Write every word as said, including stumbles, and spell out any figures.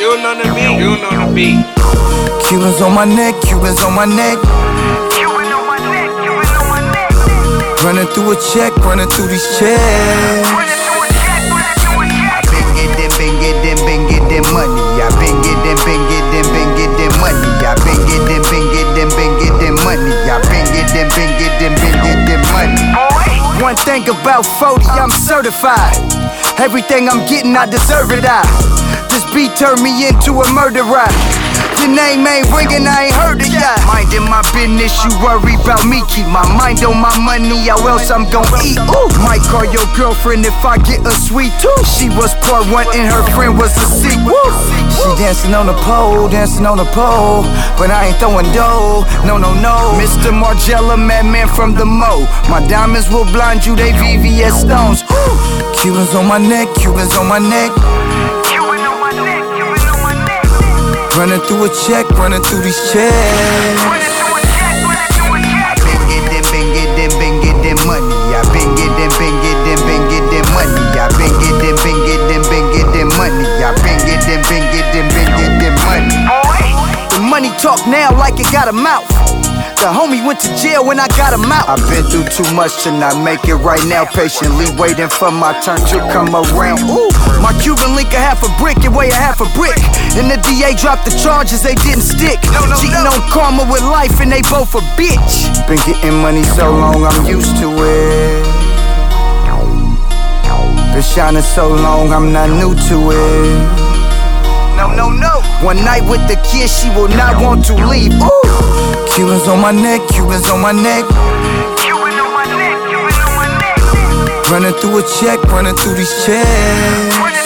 June on the beat, June on the beat. Cubans on my neck, Cubans on my neck. Cuban on my neck, Cuban on my neck. Running through a check, running through these checks. Running through a check, running through a check. I been getting, been getting, been getting money. I been getting, been getting, been getting money. I been getting, been getting, been getting money. I been getting, been getting, been getting money. One thing about forty, I'm certified. Everything I'm getting, I deserve it, I. This beat turned me into a murderer. Your name ain't ringing, I ain't heard it yet. Minding my business, you worry about me. Keep my mind on my money, how else I'm gon' eat? Ooh. Might call your girlfriend if I get a sweet tooth. She was part one and her friend was a sequel. She dancing on the pole, dancing on the pole. But I ain't throwing dough, no, no, no. Mister Margiela, madman from the mo. My diamonds will blind you, they V V S stones. Ooh. Cubans on my neck, Cubans on my neck. Cuban on my neck, Cuban on my neck. Running through a check, running through these checks. Running through a check, running through a check. I been getting, been getting, been getting money. I been getting, been getting, been getting money. I been getting, been getting, been getting money. I been getting, been getting, been getting money. The money talk now like it got a mouth. The homie went to jail when I got him out. I've been through too much to not make it right now. Patiently waiting for my turn to come around. Ooh, my Cuban link a half a brick, it weigh a half a brick. And the D A dropped the charges, they didn't stick. No, no, cheating no. on karma with life and they both a bitch. Been getting money so long, I'm used to it. Been shining so long, I'm not new to it. No, no, no. One night with the kid, she will not want to leave. Ooh. Cubans on my neck, Cubans on my neck. Cuban on my neck, Cuban on my neck. Running through a check, running through these checks.